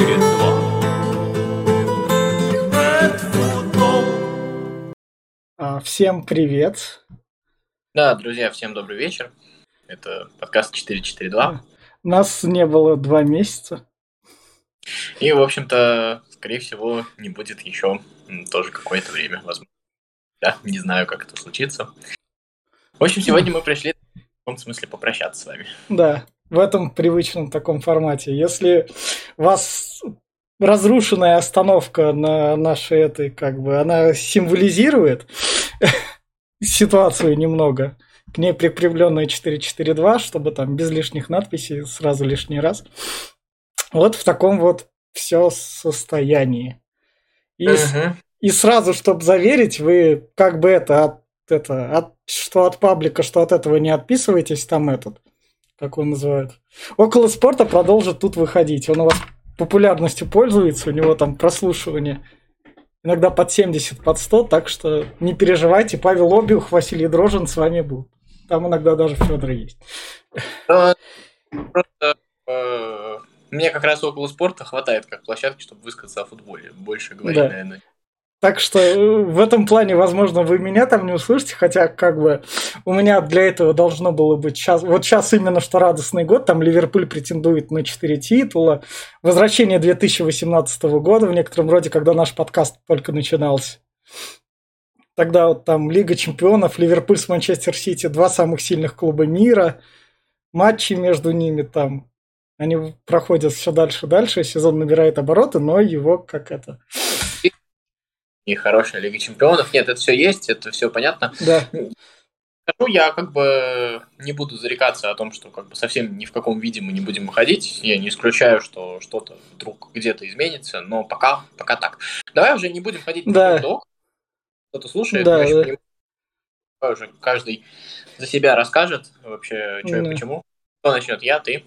4-4-2. Всем привет. Да, друзья, всем добрый вечер. Это подкаст 4-4-2. Нас не было 2 месяца. И, в общем-то, скорее всего, не будет еще тоже какое-то время, возможно. Да, не знаю, как это случится. В общем, сегодня мы пришли в том смысле попрощаться с вами. Да, в этом привычном таком формате. Если у вас разрушенная остановка на нашей этой, как бы, она символизирует ситуацию немного, к ней прикрепленная 4-4-2, чтобы там без лишних надписей сразу лишний раз. Вот в таком вот все состоянии. И, и сразу, чтобы заверить, вы как бы что от паблика, что от этого не отписываетесь, там как его называют. Около спорта продолжит тут выходить. Он у вас популярностью пользуется, у него там прослушивание иногда под 70, под 100, так что не переживайте. Павел Обиух, Василий Дрожин с вами был. Там иногда даже Фёдор есть. Просто мне как раз около спорта хватает как площадки, чтобы высказаться о футболе. Больше говорить, да, наверное. Так что в этом плане, возможно, вы меня там не услышите, хотя как бы у меня для этого должно было быть сейчас. Вот сейчас именно что радостный год, там Ливерпуль претендует на 4 титула. Возвращение 2018 года в некотором роде, когда наш подкаст только начинался. Тогда вот там Лига чемпионов, Ливерпуль с Манчестер Сити, 2 самых сильных клуба мира, матчи между ними там. Они проходят все дальше и дальше, сезон набирает обороты, но его как это... И хорошая Лига чемпионов. Нет, это все есть, это все понятно. Да. Ну, я как бы не буду зарекаться о том, что как бы совсем ни в каком виде мы не будем выходить. Я не исключаю, что что-то вдруг где-то изменится, но пока так. Давай уже не будем ходить на док. Кто-то слушает, да, я понимаю, уже каждый за себя расскажет вообще, что и почему. Кто начнет? Я, ты?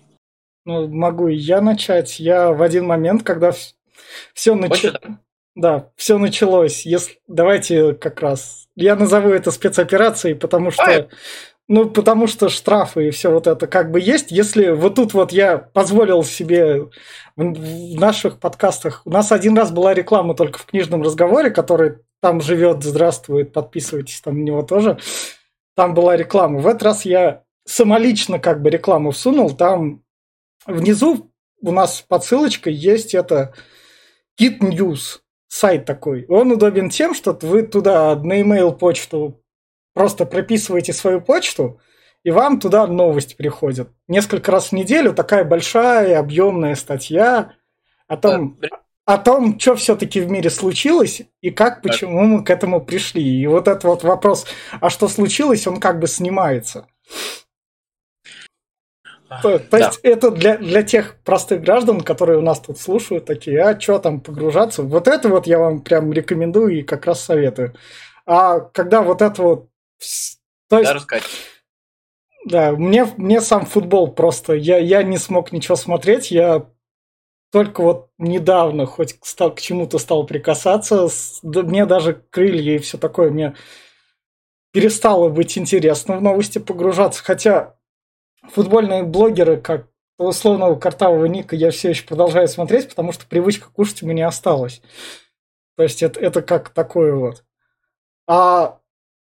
Ну, могу и я начать. Я в один момент, когда все началось... Да, все началось. Давайте как раз... Я назову это спецоперацией, потому что... Ну, потому что штрафы и все вот это как бы есть. Если вот тут вот я позволил себе в наших подкастах... У нас один раз была реклама только в книжном разговоре, который там живет, здравствует, подписывайтесь там на него тоже. Там была реклама. В этот раз я самолично как бы рекламу всунул. Там внизу у нас под ссылочкой есть это Kit News. Сайт такой. Он удобен тем, что вы туда на email-почту просто прописываете свою почту, и вам туда новость приходит. Несколько раз в неделю такая большая, объемная статья о том, что все-таки в мире случилось, и как, почему мы к этому пришли. И вот этот вот вопрос, а что случилось, он как бы снимается. То есть это для тех простых граждан, которые у нас тут слушают, такие, а что там погружаться? Вот это вот я вам прям рекомендую и как раз советую. А когда вот это вот... То есть, да, мне сам футбол просто... Я не смог ничего смотреть, я только вот недавно хоть к чему-то стал прикасаться, мне даже крылья и все такое, мне перестало быть интересно в новости погружаться, хотя... Футбольные блогеры, как условного Картавого ника, я все еще продолжаю смотреть, потому что привычка кушать у меня осталась. То есть это как такое вот. А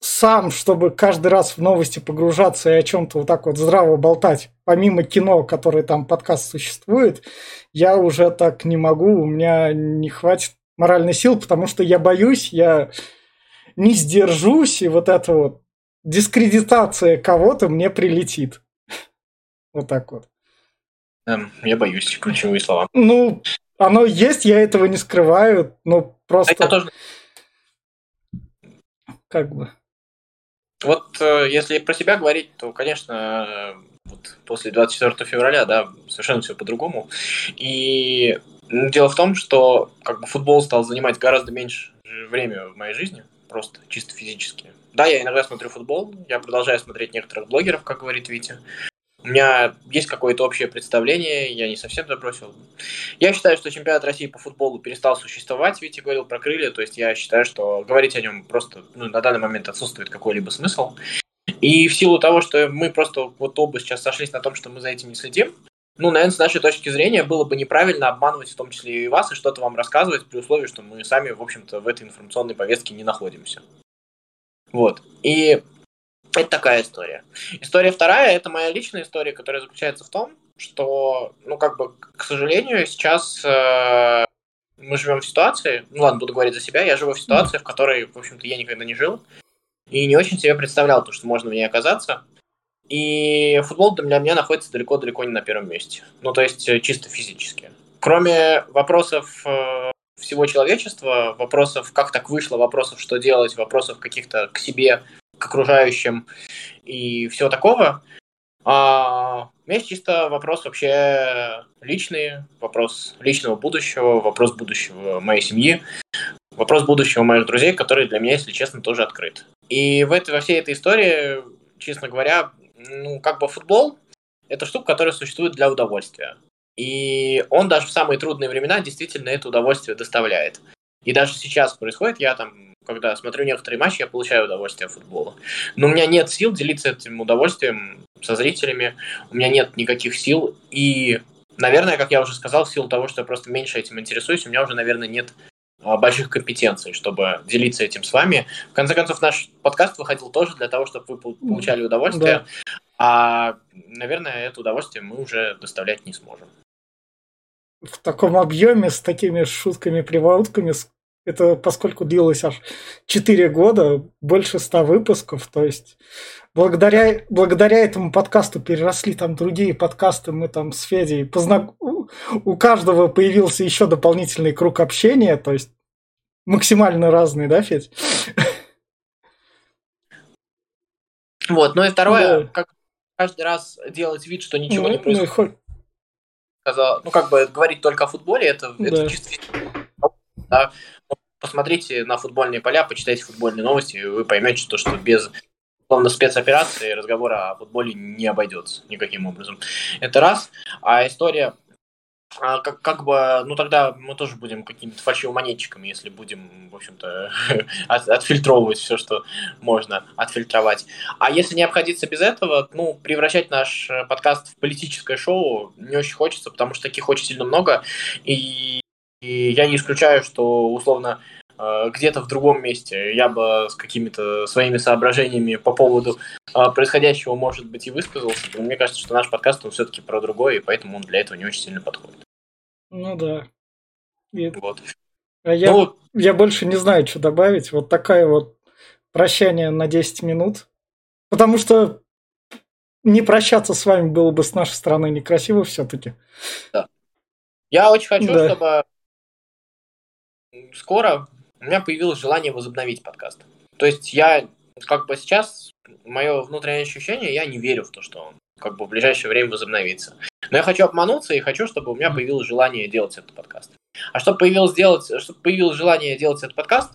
сам, чтобы каждый раз в новости погружаться и о чем-то вот так вот здраво болтать, помимо кино, которое там подкаст существует, я уже так не могу, у меня не хватит моральных сил, потому что я боюсь, я не сдержусь, и вот эта вот дискредитация кого-то мне прилетит. Вот так вот. Я боюсь, ключевые слова. Ну, оно есть, я этого не скрываю, но просто... Это тоже... Как бы... Вот если про себя говорить, то, конечно, вот после 24 февраля, да, совершенно все по-другому. И дело в том, что как бы футбол стал занимать гораздо меньше времени в моей жизни, просто чисто физически. Да, я иногда смотрю футбол, я продолжаю смотреть некоторых блогеров, как говорит Витя. У меня есть какое-то общее представление, я не совсем забросил. Я считаю, что чемпионат России по футболу перестал существовать, Витя говорил про крылья, то есть я считаю, что говорить о нем просто на данный момент отсутствует какой-либо смысл. И в силу того, что мы просто вот оба сейчас сошлись на том, что мы за этим не следим, ну, наверное, с нашей точки зрения было бы неправильно обманывать в том числе и вас, и что-то вам рассказывать при условии, что мы сами, в общем-то, в этой информационной повестке не находимся. Вот. И это такая история. История вторая – это моя личная история, которая заключается в том, что, ну, как бы, к сожалению, сейчас мы живем в ситуации, ну, ладно, буду говорить за себя, я живу в ситуации, в которой, в общем-то, я никогда не жил и не очень себе представлял то, что можно в ней оказаться. И футбол для меня находится далеко-далеко не на первом месте. Ну, то есть чисто физически. Кроме вопросов всего человечества, вопросов, как так вышло, вопросов, что делать, вопросов каких-то к себе, к окружающим и всего такого, у меня есть чисто вопрос вообще личный, вопрос личного будущего, вопрос будущего моей семьи, вопрос будущего моих друзей, который для меня, если честно, тоже открыт. И во всей этой истории, честно говоря, ну, как бы футбол – это штука, которая существует для удовольствия. И он даже в самые трудные времена действительно это удовольствие доставляет. И даже сейчас происходит, я там, когда смотрю некоторые матчи, я получаю удовольствие от футбола. Но у меня нет сил делиться этим удовольствием со зрителями, у меня нет никаких сил. И, наверное, как я уже сказал, в силу того, что я просто меньше этим интересуюсь, у меня уже, наверное, нет больших компетенций, чтобы делиться этим с вами. В конце концов, наш подкаст выходил тоже для того, чтобы вы получали удовольствие. Да. А, наверное, это удовольствие мы уже доставлять не сможем. В таком объеме, с такими шутками-приводками, это поскольку длилось аж 4 года, больше 100 выпусков, то есть благодаря этому подкасту переросли там другие подкасты, мы там с Федей у каждого появился еще дополнительный круг общения, то есть максимально разный, да, Федь? Вот, ну и второе, да. Как каждый раз делать вид, что ничего не происходит. Ну, как бы говорить только о футболе, это чисто. Да. Посмотрите на футбольные поля, почитайте футбольные новости, и вы поймете, что без словно спецоперации разговора о футболе не обойдется никаким образом. Это раз. А история, ну тогда мы тоже будем какими-то фальшивомонетчиками, если будем, в общем-то, отфильтровывать все, что можно отфильтровать. А если не обходиться без этого, ну, превращать наш подкаст в политическое шоу не очень хочется, потому что таких очень сильно много, и я не исключаю, что, условно, где-то в другом месте я бы с какими-то своими соображениями по поводу происходящего, может быть, и высказался. Но мне кажется, что наш подкаст, он все-таки про другое, и поэтому он для этого не очень сильно подходит. Ну да. Вот. А я больше не знаю, что добавить. Вот такое вот прощание на 10 минут. Потому что не прощаться с вами было бы с нашей стороны некрасиво все-таки. Да. Я очень хочу, чтобы скоро у меня появилось желание возобновить подкаст. То есть я, как бы сейчас, мое внутреннее ощущение, я не верю в то, что он как бы в ближайшее время возобновится. Но я хочу обмануться и хочу, чтобы у меня появилось желание делать этот подкаст. А чтобы появилось желание делать этот подкаст,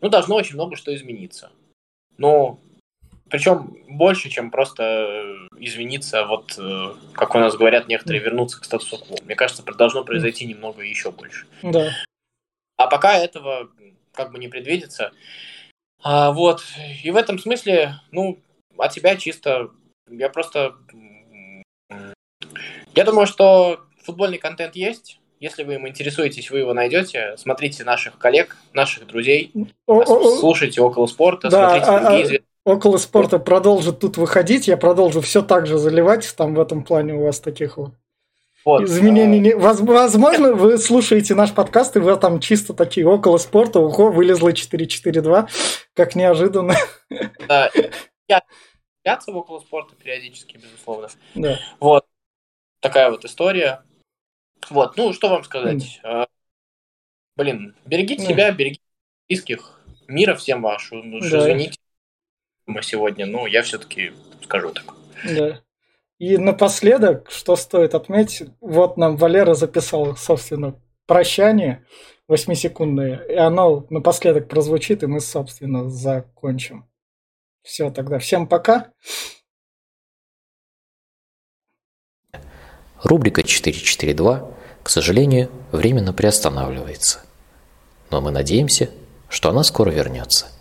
ну, должно очень много что измениться. Но причем больше, чем просто извиниться, вот как у нас говорят некоторые, вернуться к статус-кво. Мне кажется, должно произойти немного еще больше. Да. А пока этого как бы не предвидится. Вот. И в этом смысле, ну, от себя чисто. Я думаю, что футбольный контент есть. Если вы им интересуетесь, вы его найдете. Смотрите наших коллег, наших друзей. Слушайте «Около спорта», смотрите другие известные. «Около спорта» продолжит тут выходить, я продолжу все так же заливать, там в этом плане у вас таких вот изменений не... Возможно, вы слушаете наш подкаст, и вы там чисто такие «Около спорта», ухо, вылезло 4-4-2, как неожиданно. Да, я являться в «Около спорта» периодически, безусловно. Да. Вот, такая вот история. Вот, ну, что вам сказать? Блин, берегите себя, берегите близких, мира всем вашу, извините. Мы сегодня, я все-таки скажу так. Да. И напоследок, что стоит отметить, вот нам Валера записал, собственно, прощание 8-секундное, и оно напоследок прозвучит, и мы, собственно, закончим. Все, тогда всем пока. Рубрика 4-4-2, к сожалению, временно приостанавливается. Но мы надеемся, что она скоро вернется.